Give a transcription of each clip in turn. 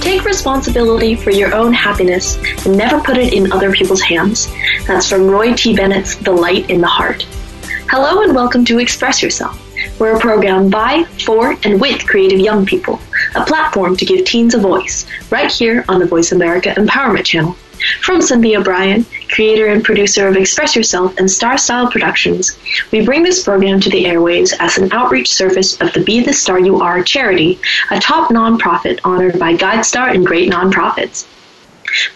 Take responsibility for your own happiness and never put it in other people's hands. That's from Roy T. Bennett's The Light in the Heart. Hello and welcome to Express Yourself. We're a program by, for, and with creative young people. A platform to give teens a voice, right here on the Voice America Empowerment Channel. From Cynthia Brian, creator and producer of Express Yourself and Star Style Productions, we bring this program to the airwaves as an outreach service of the Be the Star You Are! charity, a top nonprofit honored by GuideStar and great nonprofits.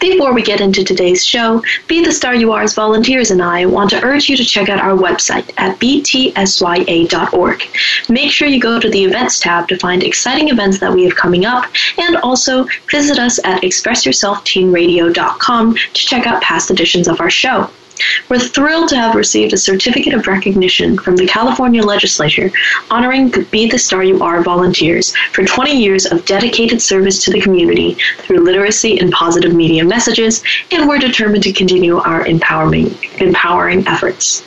Before we get into today's show, Be the Star You Are!'s volunteers and I want to urge you to check out our website at btsya.org. Make sure you go to the events tab to find exciting events that we have coming up, and also visit us at expressyourselfteenradio.com to check out past editions of our show. We're thrilled to have received a certificate of recognition from the California legislature honoring Be the Star You Are! Volunteers for 20 years of dedicated service to the community through literacy and positive media messages, and we're determined to continue our empowering efforts.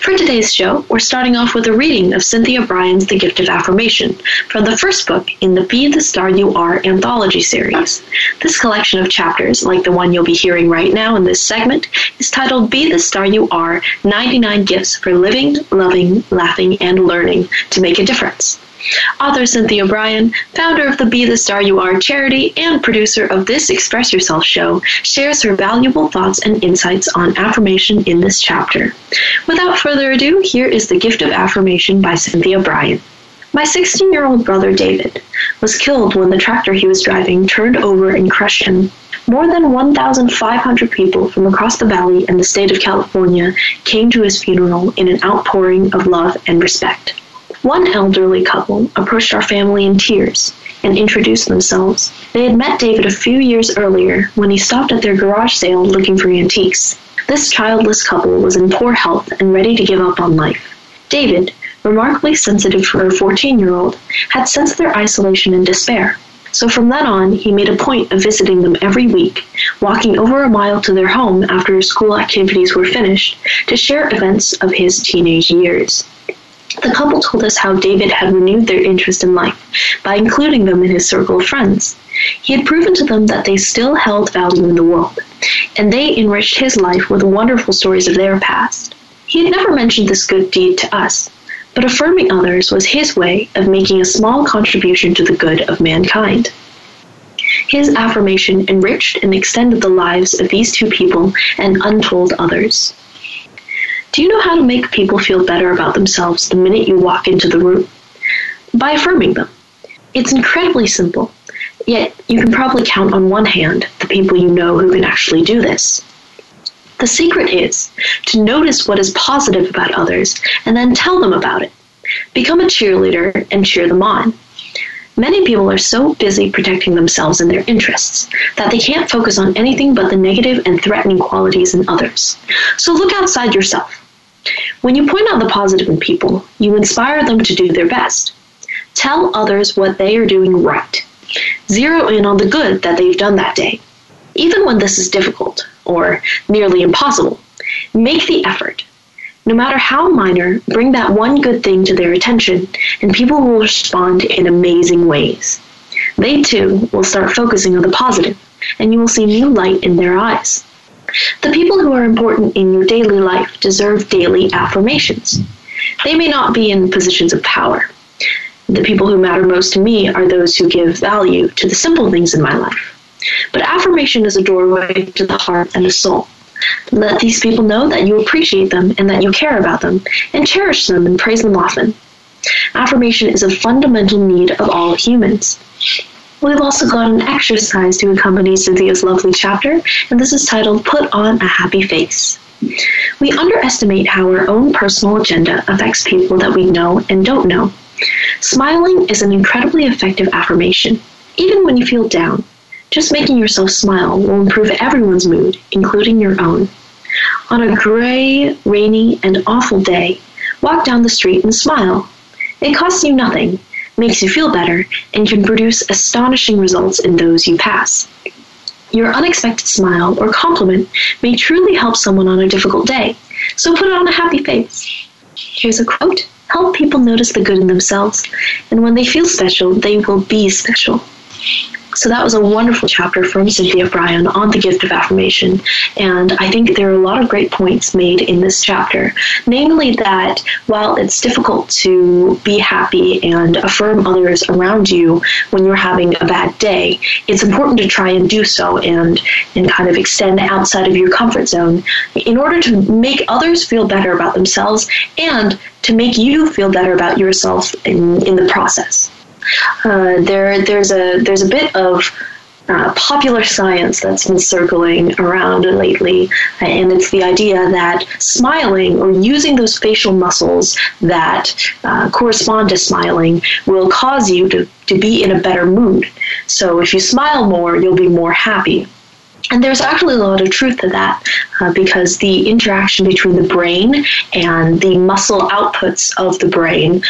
For today's show, we're starting off with a reading of Cynthia Brian's The Gift of Affirmation from the first book in the Be the Star You Are! Anthology series. This collection of chapters, like the one you'll be hearing right now in this segment, is titled Be the Star You Are! 99 Gifts for Living, Loving, Laughing, and Learning to Make a Difference. Author Cynthia Brian, founder of the Be the Star You Are! Charity and producer of this Express Yourself show, shares her valuable thoughts and insights on affirmation in this chapter. Without further ado, here is The Gift of Affirmation by Cynthia Brian. My 16-year-old brother David was killed when the tractor he was driving turned over and crushed him. More than 1,500 people from across the valley and the state of California came to his funeral in an outpouring of love and respect. One elderly couple approached our family in tears and introduced themselves. They had met David a few years earlier when he stopped at their garage sale looking for antiques. This childless couple was in poor health and ready to give up on life. David, remarkably sensitive for a 14-year-old, had sensed their isolation and despair. So from then on, he made a point of visiting them every week, walking over a mile to their home after school activities were finished to share events of his teenage years. The couple told us how David had renewed their interest in life by including them in his circle of friends. He had proven to them that they still held value in the world, and they enriched his life with wonderful stories of their past. He had never mentioned this good deed to us, but affirming others was his way of making a small contribution to the good of mankind. His affirmation enriched and extended the lives of these two people and untold others. Do you know how to make people feel better about themselves the minute you walk into the room? By affirming them. It's incredibly simple, yet you can probably count on one hand the people you know who can actually do this. The secret is to notice what is positive about others and then tell them about it. Become a cheerleader and cheer them on. Many people are so busy protecting themselves and their interests that they can't focus on anything but the negative and threatening qualities in others. So look outside yourself. When you point out the positive in people, you inspire them to do their best. Tell others what they are doing right. Zero in on the good that they've done that day. Even when this is difficult or nearly impossible, make the effort. No matter how minor, bring that one good thing to their attention, and people will respond in amazing ways. They, too, will start focusing on the positive, and you will see new light in their eyes. The people who are important in your daily life deserve daily affirmations. They may not be in positions of power. The people who matter most to me are those who give value to the simple things in my life. But affirmation is a doorway to the heart and the soul, Let these people know that you appreciate them and that you care about them, and cherish them and praise them often. Affirmation is a fundamental need of all humans. We've also got an exercise to accompany Cynthia's lovely chapter, and this is titled Put on a Happy Face. We underestimate how our own personal agenda affects people that we know and don't know. Smiling is an incredibly effective affirmation, even when you feel down. Just making yourself smile will improve everyone's mood, including your own. On a gray, rainy, and awful day, walk down the street and smile. It costs you nothing, makes you feel better, and can produce astonishing results in those you pass. Your unexpected smile or compliment may truly help someone on a difficult day, so put on a happy face. Here's a quote: help people notice the good in themselves, and when they feel special, they will be special. So that was a wonderful chapter from Cynthia Brian on the gift of affirmation, and I think there are a lot of great points made in this chapter, namely that while it's difficult to be happy and affirm others around you when you're having a bad day, it's important to try and do so and kind of extend outside of your comfort zone in order to make others feel better about themselves and to make you feel better about yourself in the process. There's a bit of popular science that's been circling around lately, and it's the idea that smiling or using those facial muscles that correspond to smiling will cause you to be in a better mood. So if you smile more, you'll be more happy. And there's actually a lot of truth to that because the interaction between the brain and the muscle outputs of the brain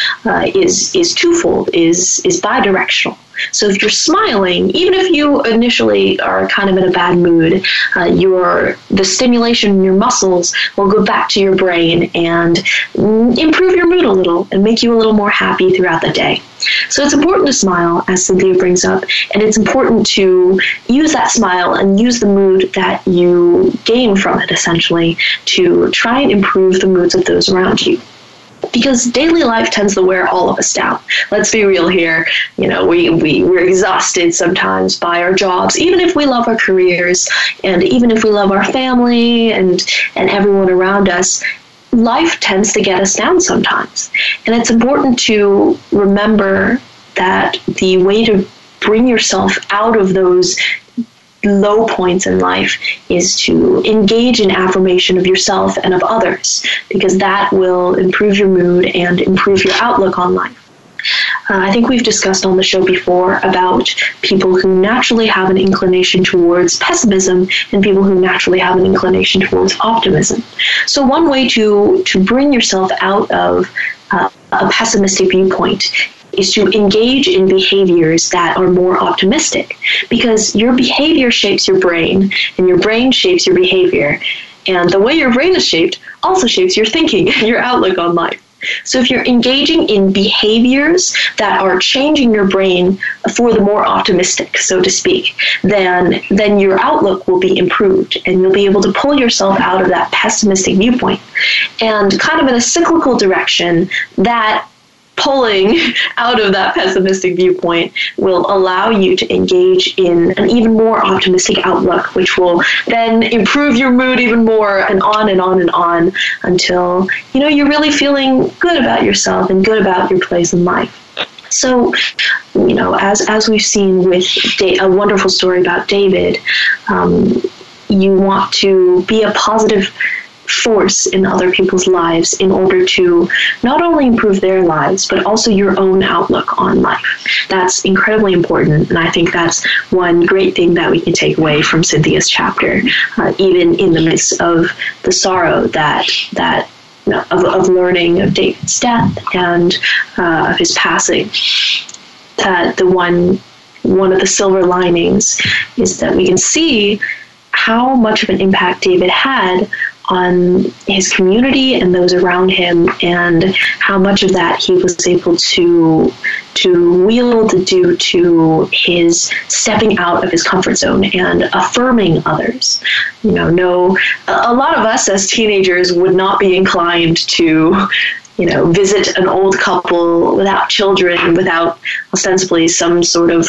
is twofold, is bidirectional. So if you're smiling, even if you initially are kind of in a bad mood, the stimulation in your muscles will go back to your brain and improve your mood a little and make you a little more happy throughout the day. So it's important to smile, as Cynthia brings up, and it's important to use that smile and use the mood that you gain from it, essentially, to try and improve the moods of those around you. Because daily life tends to wear all of us down. Let's be real here. You know, we're exhausted sometimes by our jobs, even if we love our careers and even if we love our family and everyone around us. Life tends to get us down sometimes. And it's important to remember that the way to bring yourself out of those low points in life is to engage in affirmation of yourself and of others, because that will improve your mood and improve your outlook on life. I think we've discussed on the show before about people who naturally have an inclination towards pessimism and people who naturally have an inclination towards optimism. So one way to bring yourself out of a pessimistic viewpoint is to engage in behaviors that are more optimistic, because your behavior shapes your brain, and your brain shapes your behavior. And the way your brain is shaped also shapes your thinking and your outlook on life. So if you're engaging in behaviors that are changing your brain for the more optimistic, so to speak, then your outlook will be improved and you'll be able to pull yourself out of that pessimistic viewpoint. And kind of in a cyclical direction, that pulling out of that pessimistic viewpoint will allow you to engage in an even more optimistic outlook, which will then improve your mood even more, and on and on and on until, you know, you're really feeling good about yourself and good about your place in life. So, you know, as we've seen with a wonderful story about David, you want to be a positive force in other people's lives in order to not only improve their lives, but also your own outlook on life. That's incredibly important, and I think that's one great thing that we can take away from Cynthia's chapter, even in the midst of the sorrow of learning of David's death and of his passing. That one of the silver linings is that we can see how much of an impact David had on his community and those around him, and how much of that he was able to wield due to his stepping out of his comfort zone and affirming others. You know, a lot of us as teenagers would not be inclined to visit an old couple without children, without ostensibly some sort of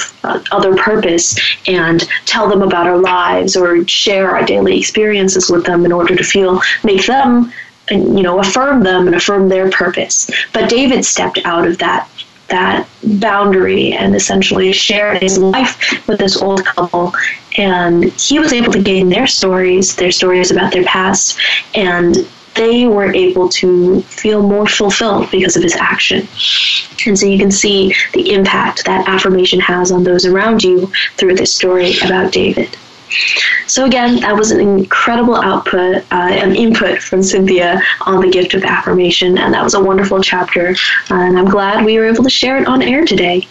other purpose, and tell them about our lives or share our daily experiences with them in order to make them, affirm them and affirm their purpose. But David stepped out of that boundary and essentially shared his life with this old couple, and he was able to gain their stories about their past, and they were able to feel more fulfilled because of his action. And so you can see the impact that affirmation has on those around you through this story about David. So again, that was an incredible input from Cynthia on the gift of affirmation, and that was a wonderful chapter, and I'm glad we were able to share it on air today.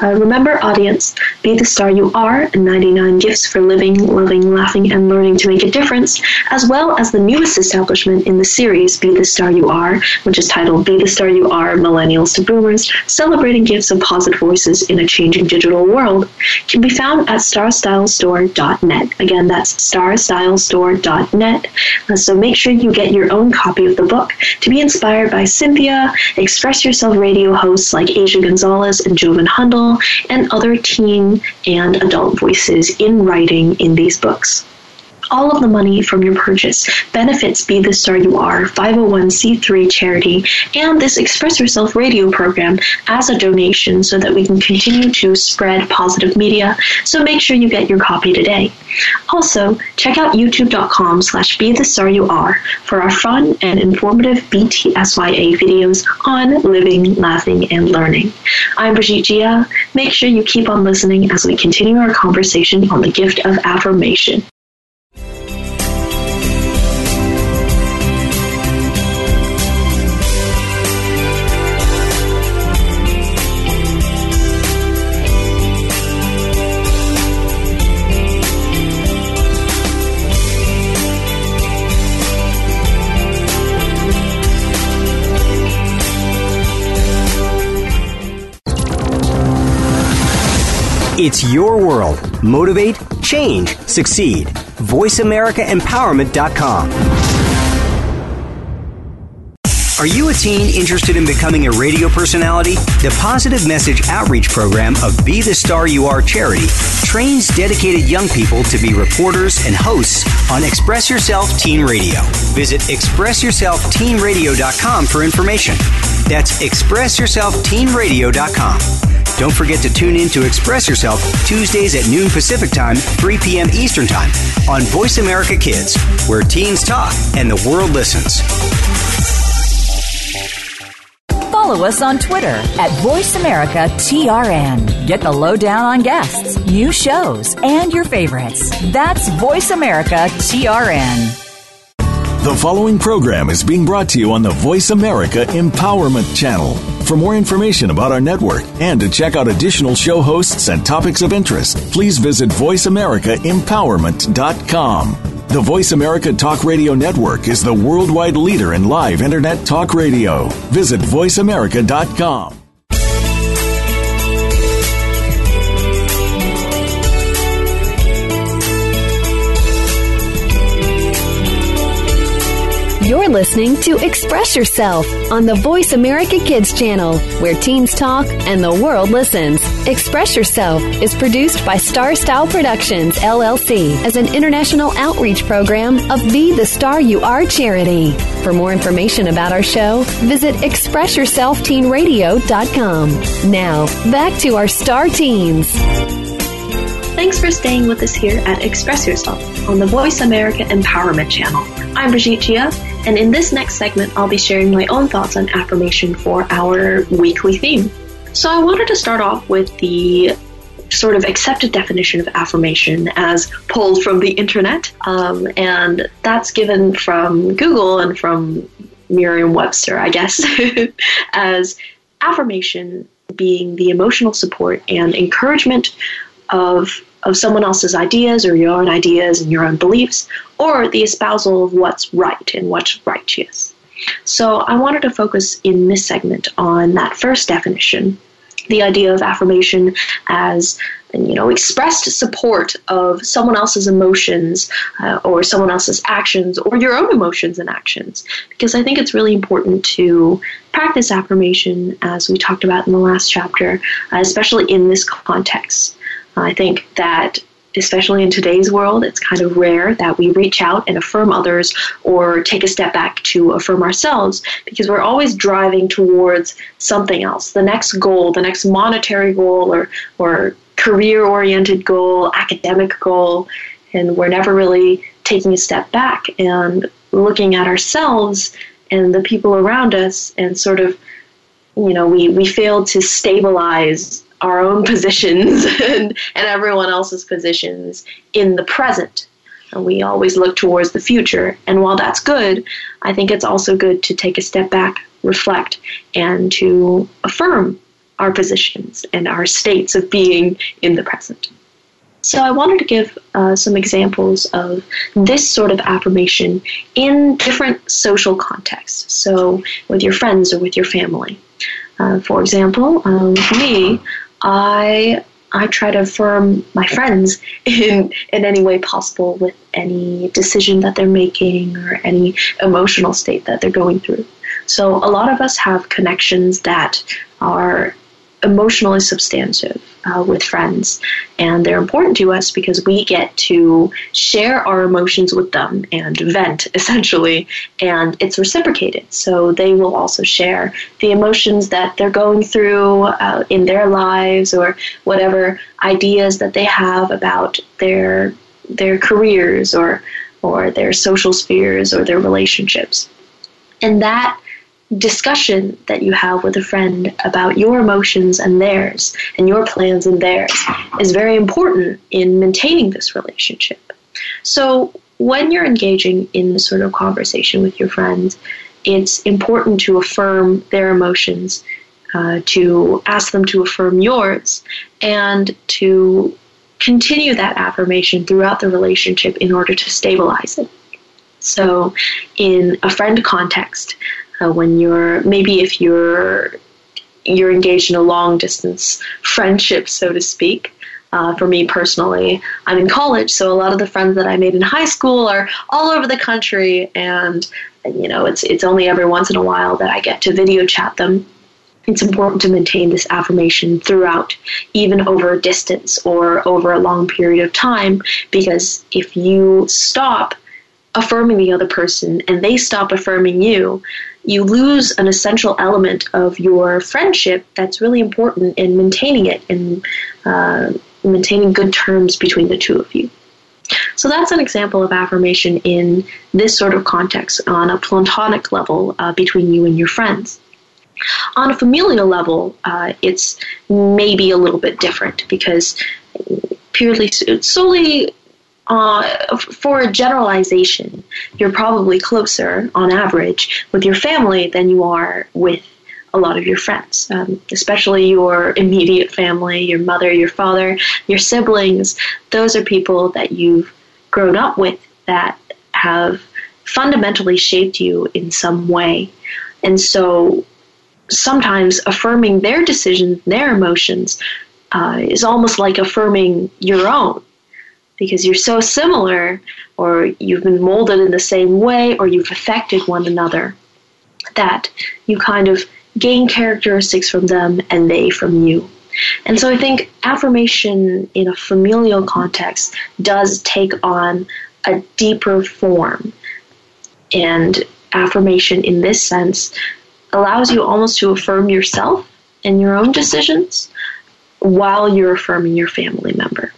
Remember, audience, Be the Star You Are, 99 Gifts for Living, Loving, Laughing, and Learning to Make a Difference, as well as the newest establishment in the series, Be the Star You Are, which is titled Be the Star You Are, Millennials to Boomers, Celebrating Gifts of Positive Voices in a Changing Digital World, can be found at starstylestore.net. Again, that's starstylestore.net. So make sure you get your own copy of the book to be inspired by Cynthia, Express Yourself radio hosts like Asia Gonzalez and Jovan Hundle, and other teen and adult voices in writing in these books. All of the money from your purchase benefits Be the Star You Are 501c3 charity and this Express Yourself radio program as a donation so that we can continue to spread positive media. So make sure you get your copy today. Also, check out youtube.com/Be the Star You Are for our fun and informative BTSYA videos on living, laughing, and learning. I'm Brigitte Jia. Make sure you keep on listening as we continue our conversation on the gift of affirmation. It's your world. Motivate, change, succeed. VoiceAmericaEmpowerment.com. Are you a teen interested in becoming a radio personality? The Positive Message Outreach Program of Be the Star You Are charity trains dedicated young people to be reporters and hosts on Express Yourself Teen Radio. Visit expressyourselfteenradio.com for information. That's expressyourselfteenradio.com. Don't forget to tune in to Express Yourself Tuesdays at noon Pacific Time, 3 p.m. Eastern Time on Voice America Kids, where teens talk and the world listens. Follow us on Twitter at VoiceAmericaTRN. Get the lowdown on guests, new shows, and your favorites. That's VoiceAmericaTRN. The following program is being brought to you on the Voice America Empowerment Channel. For more information about our network and to check out additional show hosts and topics of interest, please visit VoiceAmericaEmpowerment.com. The Voice America Talk Radio Network is the worldwide leader in live Internet talk radio. Visit VoiceAmerica.com. You're listening to Express Yourself on the Voice America Kids channel, where teens talk and the world listens. Express Yourself is produced by Star Style Productions, LLC, as an international outreach program of Be the Star You Are charity. For more information about our show, visit expressyourselfteenradio.com. Now, back to our Star Teens. Thanks for staying with us here at Express Yourself on the Voice America Empowerment Channel. I'm Brigitte Jia. And in this next segment, I'll be sharing my own thoughts on affirmation for our weekly theme. So I wanted to start off with the sort of accepted definition of affirmation as pulled from the internet. And that's given from Google and from Merriam-Webster, I guess, as affirmation being the emotional support and encouragement of someone else's ideas or your own ideas and your own beliefs, or the espousal of what's right and what's righteous. So I wanted to focus in this segment on that first definition, the idea of affirmation as and, you know, expressed support of someone else's emotions or someone else's actions or your own emotions and actions. Because I think it's really important to practice affirmation, as we talked about in the last chapter, especially in this context. I think that especially in today's world, it's kind of rare that we reach out and affirm others or take a step back to affirm ourselves, because we're always driving towards something else, the next goal, the next monetary goal or career-oriented goal, academic goal, and we're never really taking a step back and looking at ourselves and the people around us and sort of, you know, we fail to stabilize our own positions and everyone else's positions in the present. And we always look towards the future. And while that's good, I think it's also good to take a step back, reflect, and to affirm our positions and our states of being in the present. So I wanted to give some examples of this sort of affirmation in different social contexts, so with your friends or with your family. For example, with me, I try to affirm my friends in any way possible with any decision that they're making or any emotional state that they're going through. So a lot of us have connections that are emotionally substantive with friends, and they're important to us because we get to share our emotions with them and vent, essentially, and it's reciprocated. So they will also share the emotions that they're going through in their lives or whatever ideas that they have about their careers or their social spheres or their relationships. And that discussion that you have with a friend about your emotions and theirs and your plans and theirs is very important in maintaining this relationship. So when you're engaging in this sort of conversation with your friends, it's important to affirm their emotions, to ask them to affirm yours, and to continue that affirmation throughout the relationship in order to stabilize it. So in a friend context, when you're, maybe if you're engaged in a long distance friendship, so to speak. For me personally, I'm in college, so a lot of the friends that I made in high school are all over the country, and you know, it's only every once in a while that I get to video chat them. It's important to maintain this affirmation throughout, even over a distance or over a long period of time, because if you stop affirming the other person and they stop affirming you, you lose an essential element of your friendship that's really important in maintaining it and maintaining good terms between the two of you. So that's an example of affirmation in this sort of context on a platonic level between you and your friends. On a familial level, it's maybe a little bit different because solely for a generalization, you're probably closer on average with your family than you are with a lot of your friends, especially your immediate family, your mother, your father, your siblings. Those are people that you've grown up with that have fundamentally shaped you in some way. And so sometimes affirming their decisions, their emotions, is almost like affirming your own. Because you're so similar, or you've been molded in the same way, or you've affected one another, that you kind of gain characteristics from them and they from you. And so I think affirmation in a familial context does take on a deeper form. And affirmation in this sense allows you almost to affirm yourself and your own decisions while you're affirming your family member.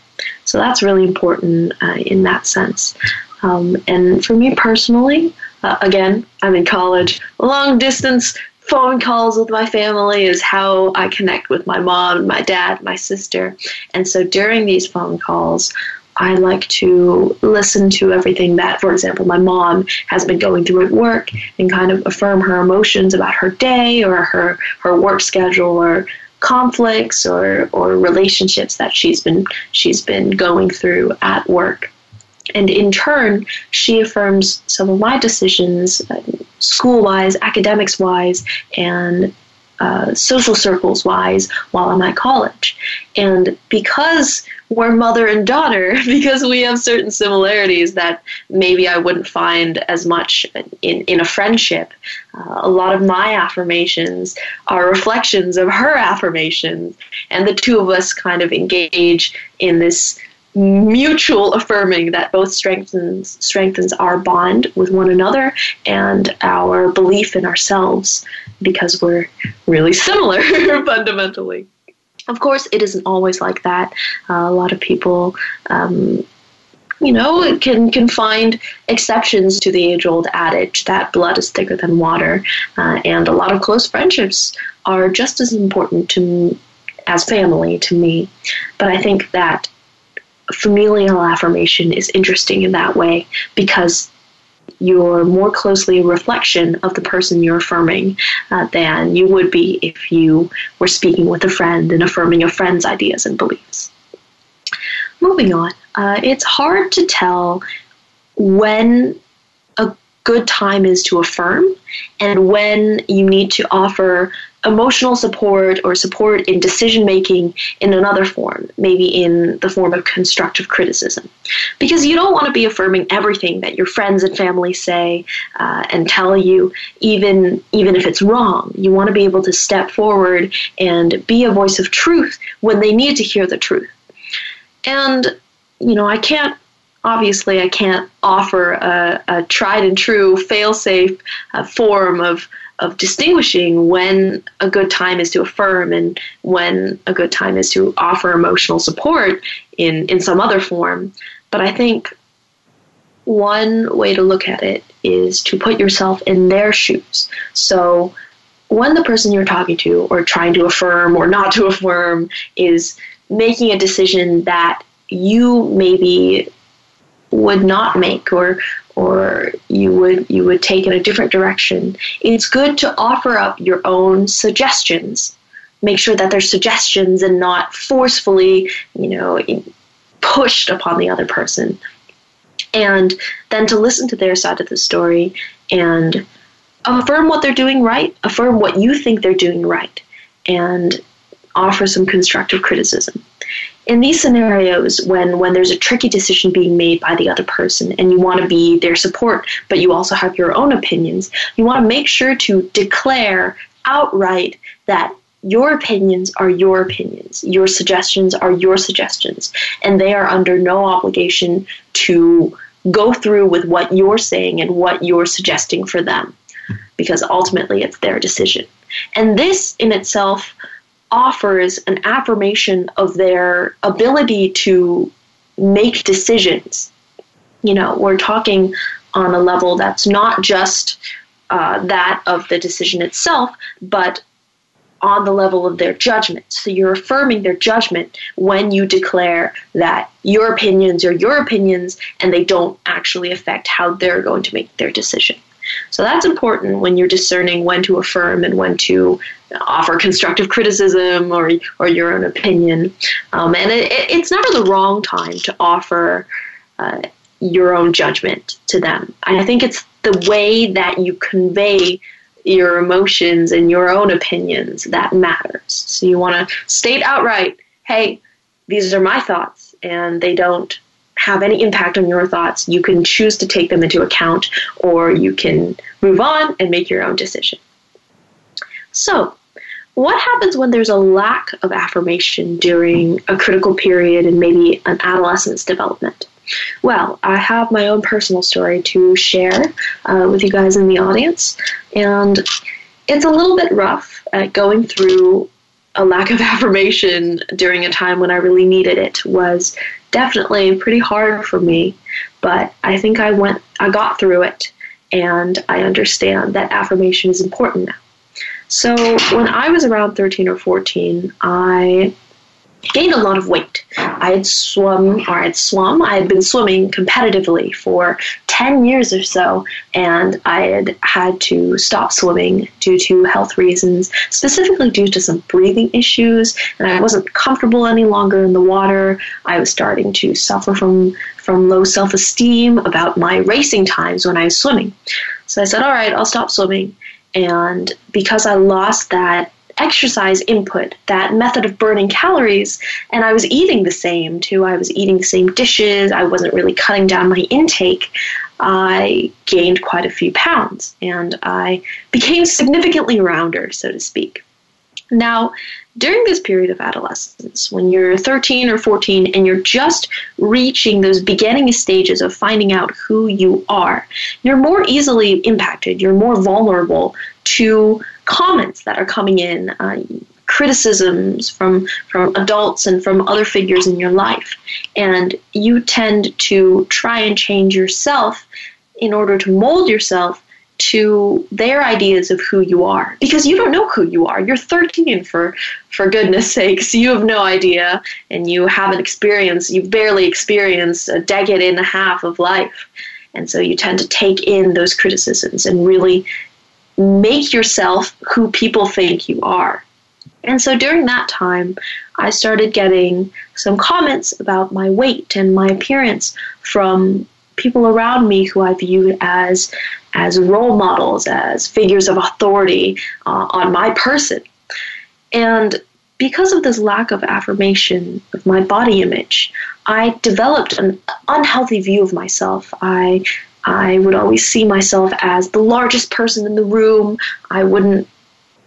So that's really important in that sense. And for me personally, again, I'm in college. Long distance phone calls with my family is how I connect with my mom, my dad, my sister. And so during these phone calls, I like to listen to everything that, for example, my mom has been going through at work and kind of affirm her emotions about her day or her work schedule or conflicts or relationships that she's been going through at work. And in turn, she affirms some of my decisions, school-wise, academics-wise, and social circles wise while I'm at college. And because we're mother and daughter, because we have certain similarities that maybe I wouldn't find as much in a friendship, a lot of my affirmations are reflections of her affirmations, and the two of us kind of engage in this mutual affirming that both strengthens our bond with one another and our belief in ourselves, because we're really similar fundamentally. Of course, it isn't always like that. A lot of people, can find exceptions to the age-old adage that blood is thicker than water, and a lot of close friendships are just as important to me as family to me. But I think that familial affirmation is interesting in that way, because you're more closely a reflection of the person you're affirming than you would be if you were speaking with a friend and affirming a friend's ideas and beliefs. Moving on, it's hard to tell when a good time is to affirm and when you need to offer emotional support or support in decision-making in another form, maybe in the form of constructive criticism. Because you don't want to be affirming everything that your friends and family say and tell you, even if it's wrong. You want to be able to step forward and be a voice of truth when they need to hear the truth. And, I can't offer a tried and true, fail-safe form of distinguishing when a good time is to affirm and when a good time is to offer emotional support in some other form. But I think one way to look at it is to put yourself in their shoes. So when the person you're talking to or trying to affirm or not to affirm is making a decision that you maybe would not make or you would take in a different direction, it's good to offer up your own suggestions. Make sure that they're suggestions and not forcefully, pushed upon the other person. And then to listen to their side of the story and affirm what they're doing right, affirm what you think they're doing right, and offer some constructive criticism. In these scenarios, when there's a tricky decision being made by the other person and you want to be their support, but you also have your own opinions, you want to make sure to declare outright that your opinions are your opinions, your suggestions are your suggestions, and they are under no obligation to go through with what you're saying and what you're suggesting for them, because ultimately it's their decision. And this in itself offers an affirmation of their ability to make decisions. We're talking on a level that's not just that of the decision itself, but on the level of their judgment. So you're affirming their judgment when you declare that your opinions are your opinions and they don't actually affect how they're going to make their decision. So that's important when you're discerning when to affirm and when to offer constructive criticism or your own opinion. And it's never the wrong time to offer your own judgment to them. I think it's the way that you convey your emotions and your own opinions that matters. So you want to state outright, hey, these are my thoughts, and they don't have any impact on your thoughts. You can choose to take them into account, or you can move on and make your own decision. So, what happens when there's a lack of affirmation during a critical period and maybe an adolescent's development? Well, I have my own personal story to share with you guys in the audience, and it's a little bit rough going through a lack of affirmation during a time when I really needed it was definitely pretty hard for me, but I think I got through it, and I understand that affirmation is important now. So when I was around 13 or 14, I gained a lot of weight. I had been swimming competitively for 10 years or so, and I had to stop swimming due to health reasons, specifically due to some breathing issues, and I wasn't comfortable any longer in the water. I was starting to suffer from low self-esteem about my racing times when I was swimming. So I said, all right, I'll stop swimming. And because I lost that exercise input, that method of burning calories, and I was eating the same too. I was eating the same dishes. I wasn't really cutting down my intake. I gained quite a few pounds, and I became significantly rounder, so to speak. Now, during this period of adolescence, when you're 13 or 14 and you're just reaching those beginning stages of finding out who you are, you're more easily impacted. You're more vulnerable to comments that are coming in, criticisms from adults and from other figures in your life. And you tend to try and change yourself in order to mold yourself to their ideas of who you are, because you don't know who you are. You're 13, for goodness sakes. You have no idea, and you haven't experienced, you've barely experienced a decade and a half of life. And so you tend to take in those criticisms and really make yourself who people think you are. And so during that time, I started getting some comments about my weight and my appearance from people around me who I viewed as role models, as figures of authority on my person. And because of this lack of affirmation of my body image, I developed an unhealthy view of myself. I would always see myself as the largest person in the room. I wouldn't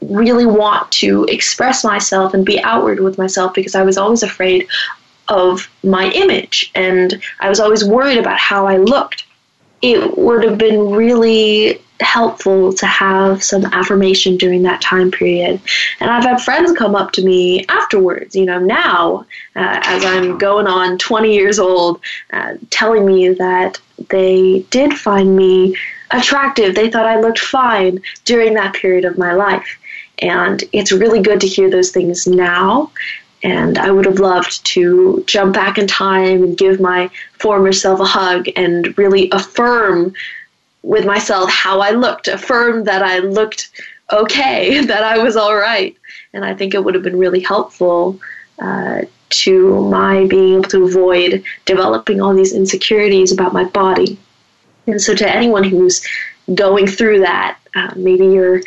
really want to express myself and be outward with myself because I was always afraid of my image, and I was always worried about how I looked. It would have been really helpful to have some affirmation during that time period. And I've had friends come up to me afterwards, now, as I'm going on 20 years old, telling me that they did find me attractive. They thought I looked fine during that period of my life. And it's really good to hear those things now. And I would have loved to jump back in time and give my former self a hug and really affirm with myself how I looked, affirm that I looked okay, that I was all right. And I think it would have been really helpful to my being able to avoid developing all these insecurities about my body. And so to anyone who's going through that, maybe you're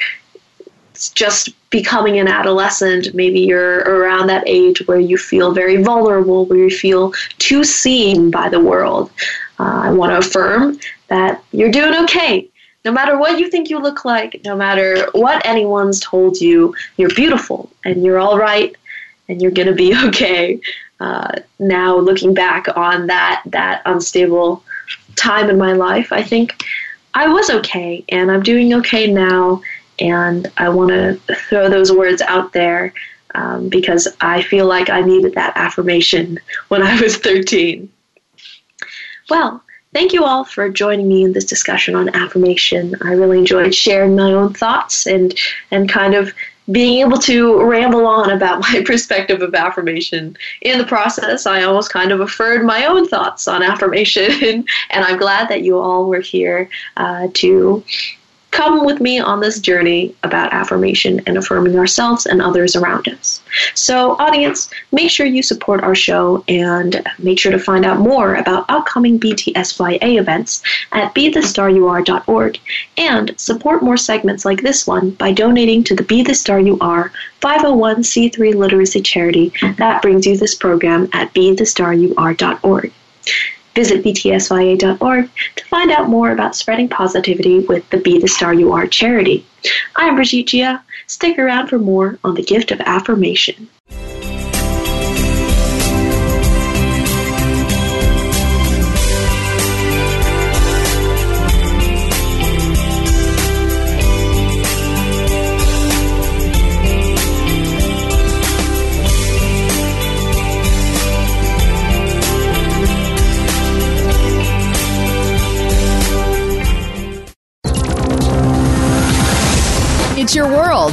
just becoming an adolescent, maybe you're around that age where you feel very vulnerable, where you feel too seen by the world. I want to affirm that you're doing okay. No matter what you think you look like, no matter what anyone's told you, you're beautiful and you're all right and you're going to be okay. Now looking back on that unstable time in my life, I think I was okay and I'm doing okay now. And I want to throw those words out there because I feel like I needed that affirmation when I was 13. Well, thank you all for joining me in this discussion on affirmation. I really enjoyed sharing my own thoughts and kind of being able to ramble on about my perspective of affirmation. In the process, I almost kind of affirmed my own thoughts on affirmation, and I'm glad that you all were here to come with me on this journey about affirmation and affirming ourselves and others around us. So, audience, make sure you support our show and make sure to find out more about upcoming BTSYA events at bethestaryouare.org, and support more segments like this one by donating to the Be the Star You Are 501c3 literacy charity that brings you this program at bethestaryouare.org. Visit btsya.org to find out more about spreading positivity with the Be the Star You Are charity. I'm Brigitte Jia. Stick around for more on the gift of affirmation. Your world.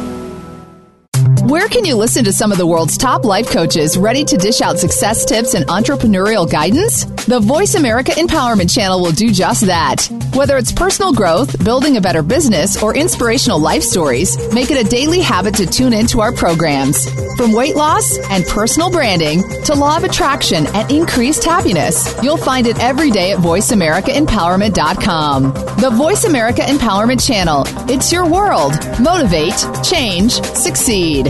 Where can you listen to some of the world's top life coaches ready to dish out success tips and entrepreneurial guidance? The Voice America Empowerment Channel will do just that. Whether it's personal growth, building a better business, or inspirational life stories, make it a daily habit to tune into our programs. From weight loss and personal branding to law of attraction and increased happiness, you'll find it every day at VoiceAmericaEmpowerment.com. The Voice America Empowerment Channel. It's your world. Motivate, change, succeed.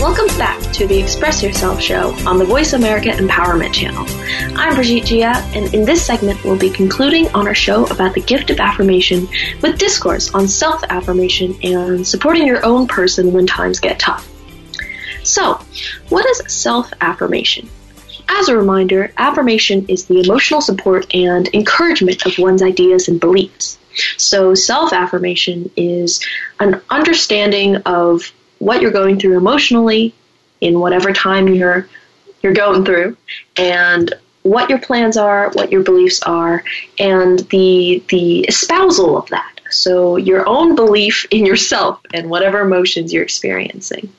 Welcome back to the Express Yourself show on the Voice America Empowerment Channel. I'm Brigitte Jia, and in this segment we'll be concluding on our show about the gift of affirmation with discourse on self-affirmation and supporting your own person when times get tough. So, what is self-affirmation? As a reminder, affirmation is the emotional support and encouragement of one's ideas and beliefs. So, self-affirmation is an understanding of what you're going through emotionally in whatever time you're going through, and what your plans are, what your beliefs are, and the espousal of that. So your own belief in yourself and whatever emotions you're experiencing.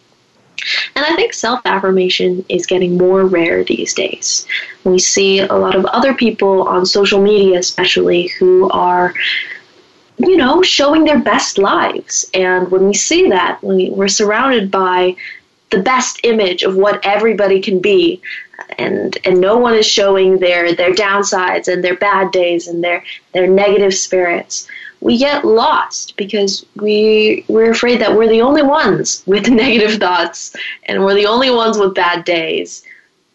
And I think self-affirmation is getting more rare these days. We see a lot of other people on social media especially who are showing their best lives. And when we see that, we're surrounded by the best image of what everybody can be. And no one is showing their downsides and their bad days and their negative spirits. We get lost because we're afraid that we're the only ones with negative thoughts and we're the only ones with bad days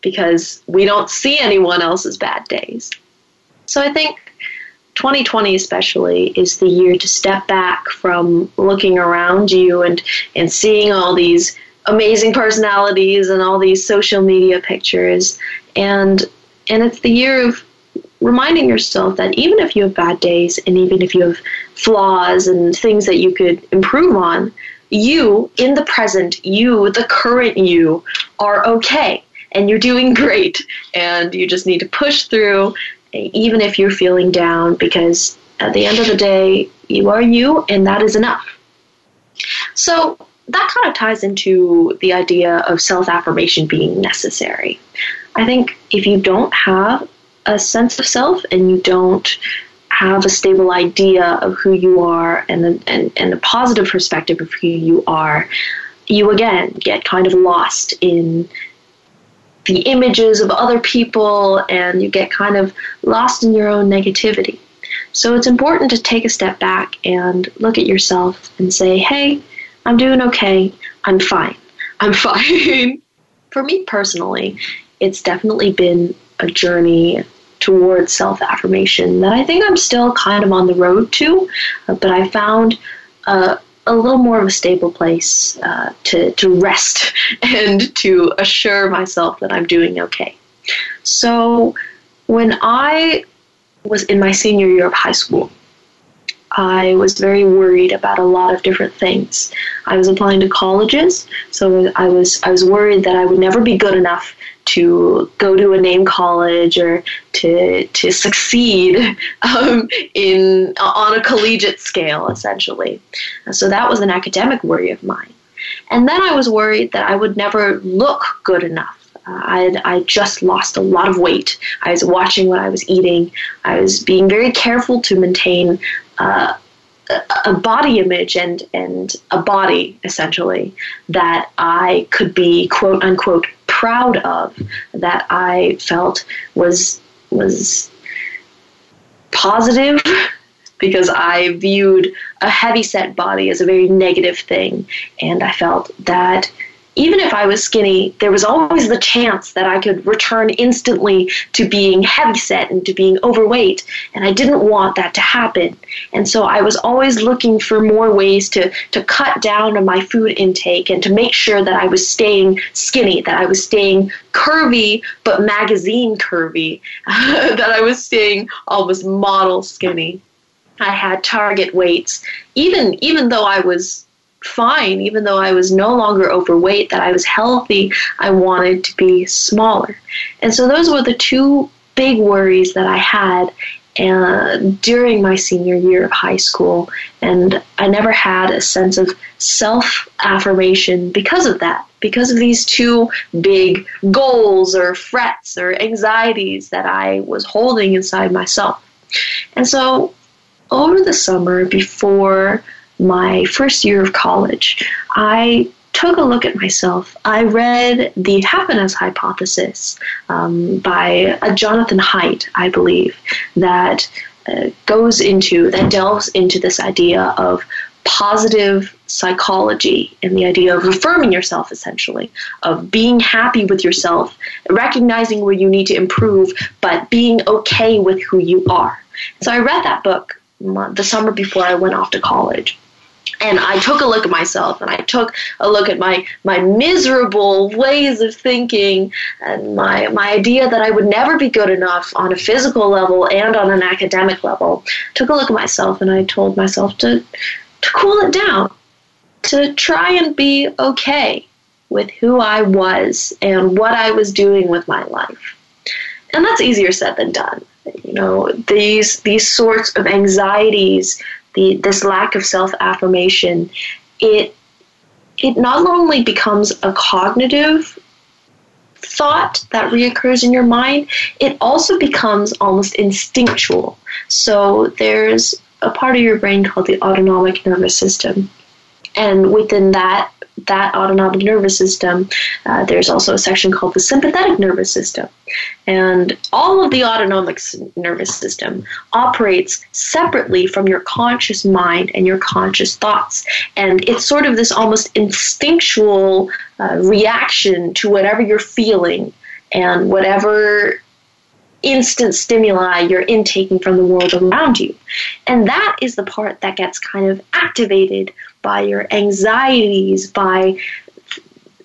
because we don't see anyone else's bad days. So I think 2020 especially is the year to step back from looking around you and seeing all these amazing personalities and all these social media pictures. And it's the year of reminding yourself that even if you have bad days and even if you have flaws and things that you could improve on, you, in the present, you, the current you, are okay and you're doing great and you just need to push through even if you're feeling down, because at the end of the day, you are you, and that is enough. So that kind of ties into the idea of self-affirmation being necessary. I think if you don't have a sense of self and you don't have a stable idea of who you are and a positive perspective of who you are, you again get kind of lost in the images of other people, and you get kind of lost in your own negativity. So it's important to take a step back and look at yourself and say, hey, I'm doing okay. I'm fine. I'm fine. For me personally, it's definitely been a journey towards self-affirmation that I think I'm still kind of on the road to, but I found a little more of a stable place to rest and to assure myself that I'm doing okay. So when I was in my senior year of high school, I was very worried about a lot of different things. I was applying to colleges, so I was worried that I would never be good enough to go to a name college or to succeed on a collegiate scale, essentially. So that was an academic worry of mine. And then I was worried that I would never look good enough. I just lost a lot of weight. I was watching what I was eating. I was being very careful to maintain a body image and a body, essentially, that I could be, quote, unquote, proud of, that I felt was positive, because I viewed a heavy-set body as a very negative thing. And I felt that even if I was skinny, there was always the chance that I could return instantly to being heavy-set and to being overweight, and I didn't want that to happen. And so I was always looking for more ways to cut down on my food intake and to make sure that I was staying skinny, that I was staying curvy but magazine curvy, that I was staying almost model skinny. I had target weights, even though I was fine, even though I was no longer overweight, that I was healthy, I wanted to be smaller. And so those were the two big worries that I had during my senior year of high school. And I never had a sense of self-affirmation because of that, because of these two big goals or frets or anxieties that I was holding inside myself. And so over the summer before my first year of college, I took a look at myself. I read The Happiness Hypothesis by Jonathan Haidt, I believe, that delves into this idea of positive psychology and the idea of affirming yourself, essentially, of being happy with yourself, recognizing where you need to improve, but being okay with who you are. So I read that book the summer before I went off to college. And I took a look at myself, and I took a look at my miserable ways of thinking and my idea that I would never be good enough on a physical level and on an academic level. Took a look at myself, and I told myself to cool it down, to try and be okay with who I was and what I was doing with my life. And that's easier said than done. You know, these sorts of anxieties, this lack of self-affirmation, it not only becomes a cognitive thought that reoccurs in your mind, it also becomes almost instinctual. So there's a part of your brain called the autonomic nervous system. And within that autonomic nervous system, there's also a section called the sympathetic nervous system. And all of the autonomic nervous system operates separately from your conscious mind and your conscious thoughts. And it's sort of this almost instinctual reaction to whatever you're feeling and whatever instant stimuli you're intaking from the world around you. And that is the part that gets kind of activated by your anxieties, by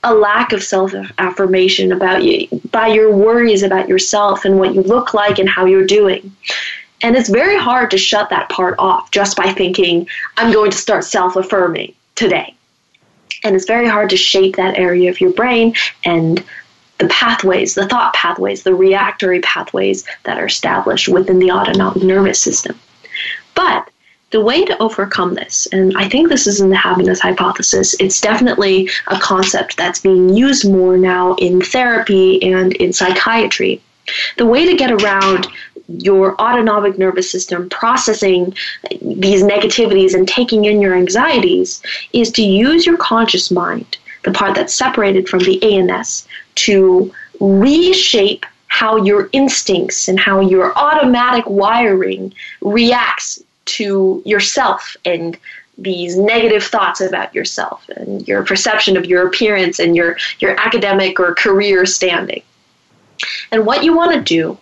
a lack of self-affirmation about you, by your worries about yourself and what you look like and how you're doing. And it's very hard to shut that part off just by thinking, I'm going to start self-affirming today. And it's very hard to shape that area of your brain and the pathways, the thought pathways, the reactory pathways that are established within the autonomic nervous system. But the way to overcome this, and I think this is in the Happiness Hypothesis, it's definitely a concept that's being used more now in therapy and in psychiatry. The way to get around your autonomic nervous system processing these negativities and taking in your anxieties is to use your conscious mind, the part that's separated from the ANS, to reshape how your instincts and how your automatic wiring reacts to yourself and these negative thoughts about yourself and your perception of your appearance and your academic or career standing. And what you want to do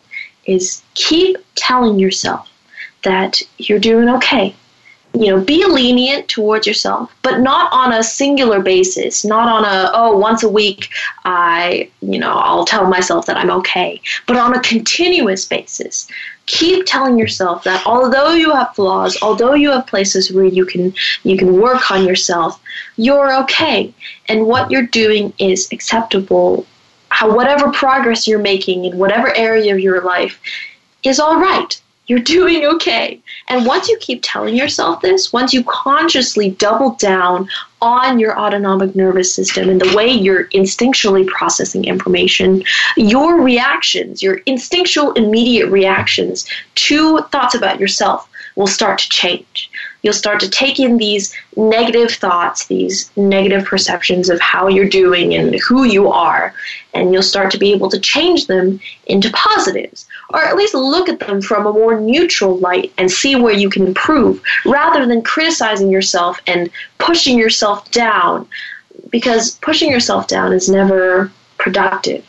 is keep telling yourself that you're doing okay. You know, be lenient towards yourself, but not on a singular basis, not on once a week, I'll tell myself that I'm okay, but on a continuous basis. Keep telling yourself that although you have flaws, although you have places where you can work on yourself, you're okay. And what you're doing is acceptable. Whatever progress you're making in whatever area of your life is all right. You're doing okay. And once you keep telling yourself this, once you consciously double down on your autonomic nervous system and the way you're instinctually processing information, your reactions, your instinctual immediate reactions to thoughts about yourself will start to change. you'll start to take in these negative thoughts, these negative perceptions of how you're doing and who you are, and you'll start to be able to change them into positives, or at least look at them from a more neutral light and see where you can improve, rather than criticizing yourself and pushing yourself down, because pushing yourself down is never productive.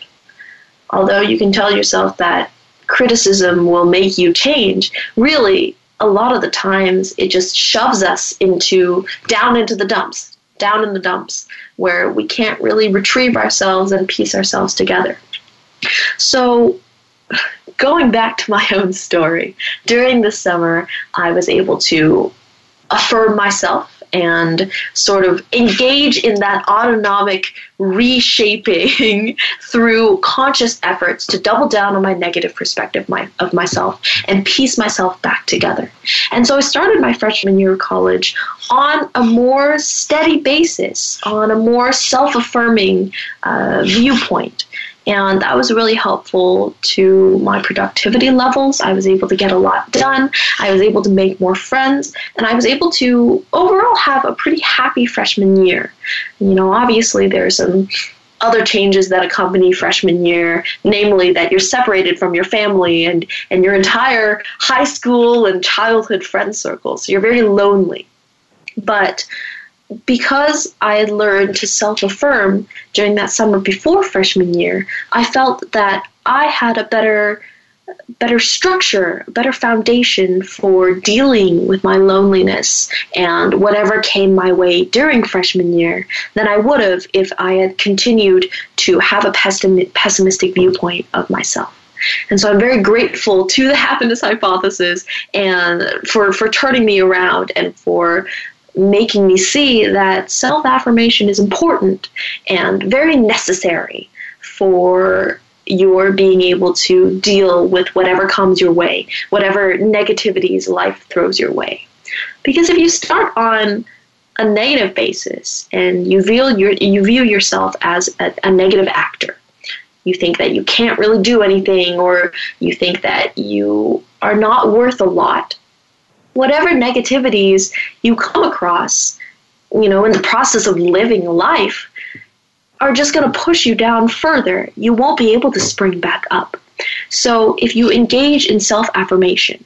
Although you can tell yourself that criticism will make you change, really, a lot of the times it just shoves us down in the dumps, where we can't really retrieve ourselves and piece ourselves together. So, going back to my own story, during the summer, I was able to affirm myself and sort of engage in that autonomic reshaping through conscious efforts to double down on my negative perspective of myself and piece myself back together. And so I started my freshman year of college on a more steady basis, on a more self-affirming viewpoint. And that was really helpful to my productivity levels. I was able to get a lot done. I was able to make more friends. And I was able to overall have a pretty happy freshman year. You know, obviously there are some other changes that accompany freshman year, namely that you're separated from your family and your entire high school and childhood friend circle. So you're very lonely. But because I had learned to self-affirm during that summer before freshman year, I felt that I had a better structure, a better foundation for dealing with my loneliness and whatever came my way during freshman year than I would have if I had continued to have a pessimistic viewpoint of myself. And so I'm very grateful to the Happiness Hypothesis and for turning me around and for making me see that self-affirmation is important and very necessary for your being able to deal with whatever comes your way, whatever negativities life throws your way. Because if you start on a negative basis and you view yourself as a negative actor, you think that you can't really do anything, or you think that you are not worth a lot, whatever negativities you come across, you know, in the process of living life are just going to push you down further. You won't be able to spring back up. So if you engage in self-affirmation,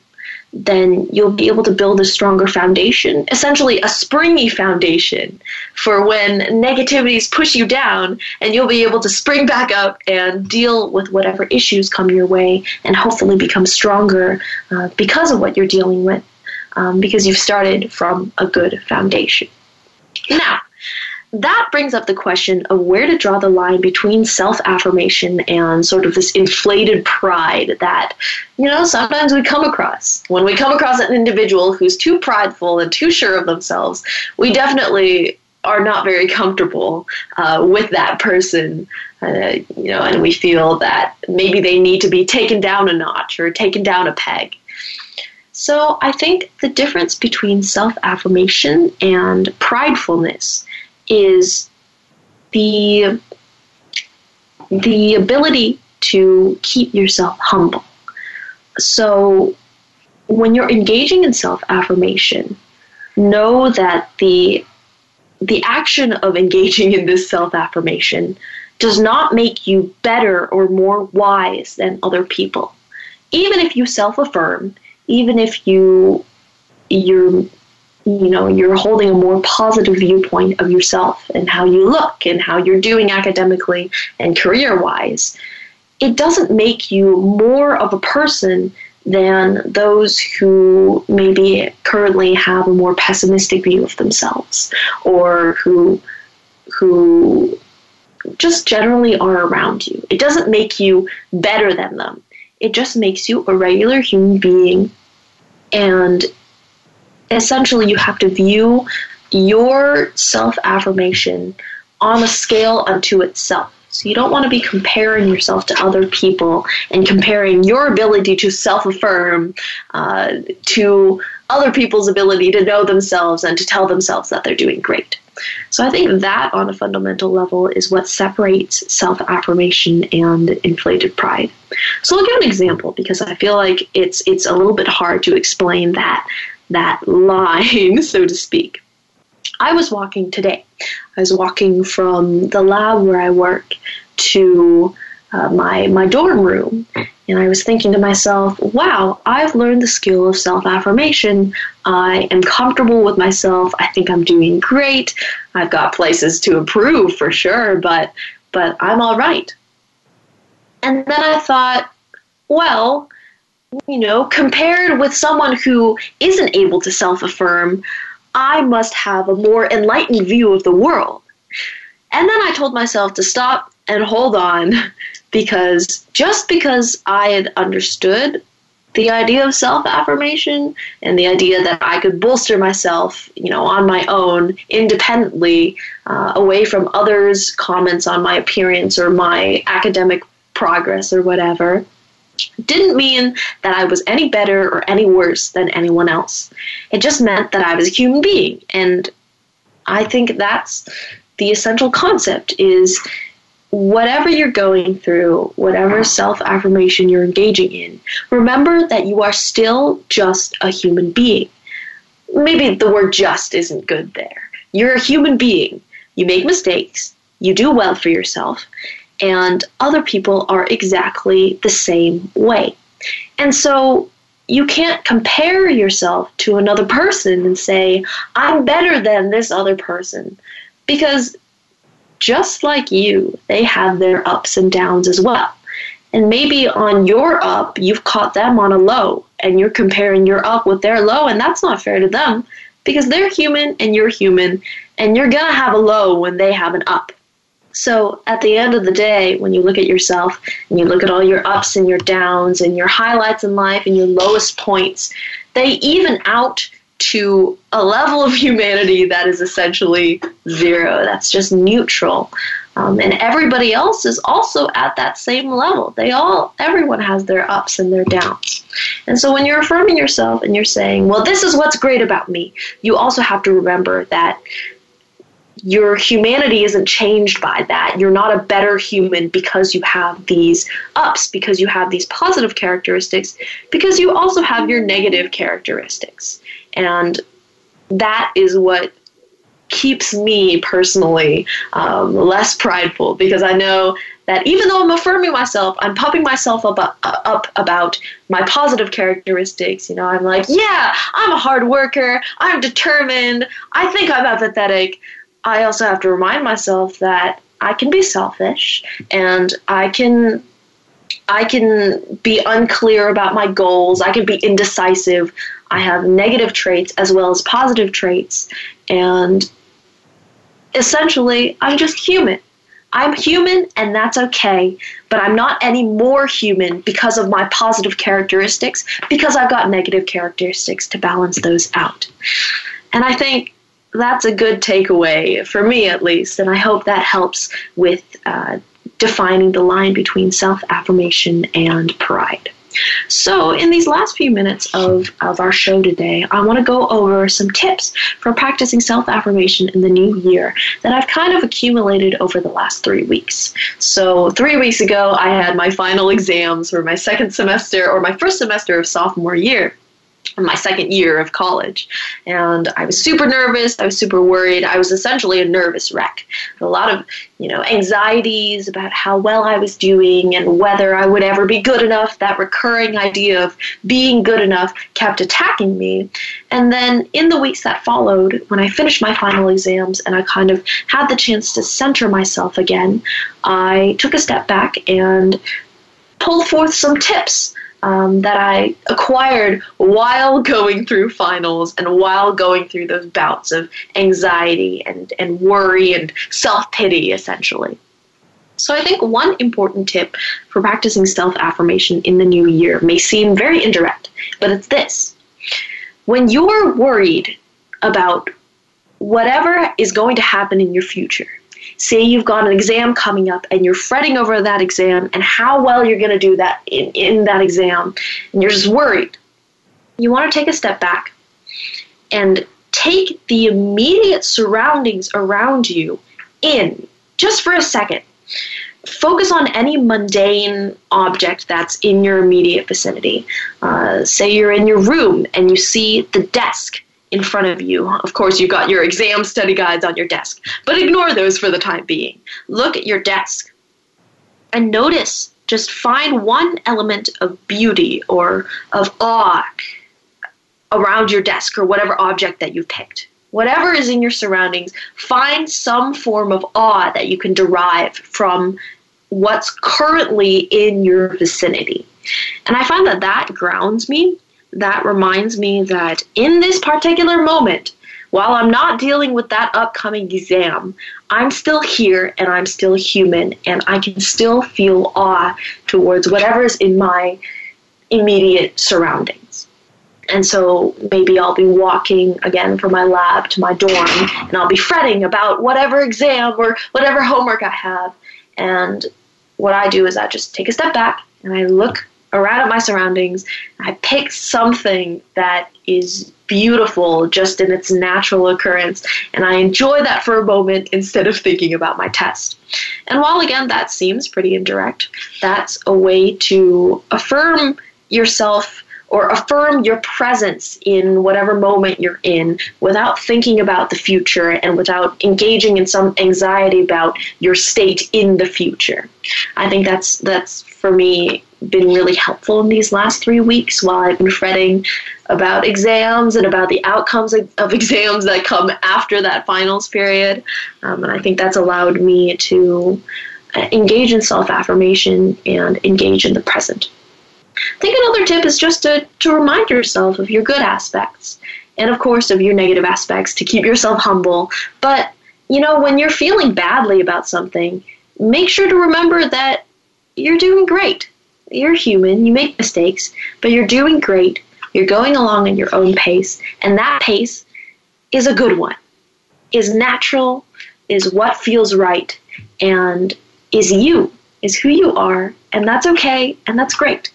then you'll be able to build a stronger foundation, essentially a springy foundation for when negativities push you down, and you'll be able to spring back up and deal with whatever issues come your way and hopefully become stronger because of what you're dealing with. Because you've started from a good foundation. Now, that brings up the question of where to draw the line between self-affirmation and sort of this inflated pride that, you know, sometimes we come across. When we come across an individual who's too prideful and too sure of themselves, we definitely are not very comfortable with that person, you know, and we feel that maybe they need to be taken down a notch or taken down a peg. So I think the difference between self-affirmation and pridefulness is the ability to keep yourself humble. So when you're engaging in self-affirmation, know that the action of engaging in this self-affirmation does not make you better or more wise than other people. Even if you self-affirm, even if you're holding a more positive viewpoint of yourself and how you look and how you're doing academically and career-wise, it doesn't make you more of a person than those who maybe currently have a more pessimistic view of themselves, or who just generally are around you. It doesn't make you better than them. It just makes you a regular human being, and essentially you have to view your self-affirmation on a scale unto itself. So you don't want to be comparing yourself to other people and comparing your ability to self-affirm to other people's ability to know themselves and to tell themselves that they're doing great. So I think that on a fundamental level is what separates self-affirmation and inflated pride. So I'll give an example, because I feel like it's a little bit hard to explain that that line, so to speak. I was walking today. I was walking from the lab where I work to my dorm room, and I was thinking to myself, wow, I've learned the skill of self-affirmation. I am comfortable with myself. I think I'm doing great. I've got places to improve for sure, but I'm all right. And then I thought, well, you know, compared with someone who isn't able to self-affirm, I must have a more enlightened view of the world. And then I told myself to stop and hold on, because just because I had understood the idea of self-affirmation and the idea that I could bolster myself, you know, on my own, independently, away from others' comments on my appearance or my academic progress or whatever, didn't mean that I was any better or any worse than anyone else. It just meant that I was a human being. And I think that's the essential concept, is whatever you're going through, whatever self-affirmation you're engaging in, remember that you are still just a human being. Maybe the word just isn't good there. You're a human being. You make mistakes. You do well for yourself. And other people are exactly the same way. And so you can't compare yourself to another person and say, I'm better than this other person. Because just like you, they have their ups and downs as well. And maybe on your up, you've caught them on a low, and you're comparing your up with their low, and that's not fair to them, because they're human, and you're going to have a low when they have an up. So at the end of the day, when you look at yourself and you look at all your ups and your downs and your highlights in life and your lowest points, they even out to a level of humanity that is essentially zero. That's just neutral. And everybody else is also at that same level. Everyone has their ups and their downs. And so when you're affirming yourself and you're saying, well, this is what's great about me, you also have to remember that your humanity isn't changed by that. You're not a better human because you have these ups, because you have these positive characteristics, because you also have your negative characteristics. And that is what keeps me personally less prideful, because I know that even though I'm affirming myself, I'm pumping myself up about my positive characteristics. You know, I'm like, yeah, I'm a hard worker. I'm determined. I think I'm apathetic. I also have to remind myself that I can be selfish, and I can be unclear about my goals. I can be indecisive. I have negative traits as well as positive traits, and essentially, I'm just human. I'm human, and that's okay, but I'm not any more human because of my positive characteristics, because I've got negative characteristics to balance those out. And I think that's a good takeaway, for me at least, and I hope that helps with defining the line between self-affirmation and pride. So in these last few minutes of our show today, I want to go over some tips for practicing self-affirmation in the new year that I've kind of accumulated over the last 3 weeks. So 3 weeks ago, I had my final exams for my second semester, or my first semester of sophomore year, my second year of college. And I was super nervous. I was super worried. I was essentially a nervous wreck. A lot of, you know, anxieties about how well I was doing and whether I would ever be good enough. That recurring idea of being good enough kept attacking me. And then in the weeks that followed, when I finished my final exams and I kind of had the chance to center myself again, I took a step back and pulled forth some tips that I acquired while going through finals and while going through those bouts of anxiety and worry and self-pity, essentially. So I think one important tip for practicing self-affirmation in the new year may seem very indirect, but it's this. When you're worried about whatever is going to happen in your future, say you've got an exam coming up and you're fretting over that exam and how well you're going to do that in that exam, and you're just worried. You want to take a step back and take the immediate surroundings around you in just for a second. focus on any mundane object that's in your immediate vicinity. Say you're in your room and you see the desk in front of you. Of course, you've got your exam study guides on your desk, but ignore those for the time being. Look at your desk and notice. Just find one element of beauty or of awe around your desk or whatever object that you picked. Whatever is in your surroundings, find some form of awe that you can derive from what's currently in your vicinity. And I find that that grounds me. That reminds me that in this particular moment, while I'm not dealing with that upcoming exam, I'm still here and I'm still human and I can still feel awe towards whatever is in my immediate surroundings. And so maybe I'll be walking again from my lab to my dorm and I'll be fretting about whatever exam or whatever homework I have. And what I do is I just take a step back and I look around at my surroundings. I pick something that is beautiful just in its natural occurrence, and I enjoy that for a moment instead of thinking about my test. And while, again, that seems pretty indirect, that's a way to affirm yourself or affirm your presence in whatever moment you're in without thinking about the future and without engaging in some anxiety about your state in the future. I think that's for me, been really helpful in these last 3 weeks while I've been fretting about exams and about the outcomes of exams that come after that finals period. And I think that's allowed me to engage in self-affirmation and engage in the present. I think another tip is just to remind yourself of your good aspects and, of course, of your negative aspects, to keep yourself humble. But, you know, when you're feeling badly about something, make sure to remember that you're doing great. You're human, you make mistakes, but you're doing great. You're going along at your own pace, and that pace is a good one, is natural, is what feels right, and is you, is who you are, and that's okay, and that's great.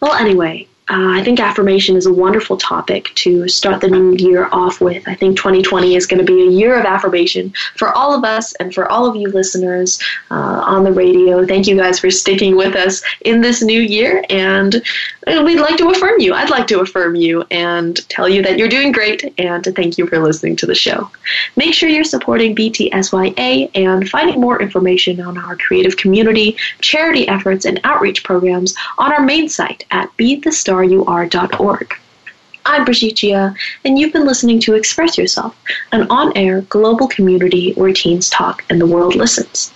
Well, anyway, I think affirmation is a wonderful topic to start the new year off with. I think 2020 is going to be a year of affirmation for all of us and for all of you listeners on the radio. Thank you guys for sticking with us in this new year, and we'd like to affirm you. I'd like to affirm you and tell you that you're doing great and to thank you for listening to the show. Make sure you're supporting BTSYA and finding more information on our creative community, charity efforts, and outreach programs on our main site at btsya.org. I'm Brigitte Jia, and you've been listening to Express Yourself, an on-air global community where teens talk and the world listens.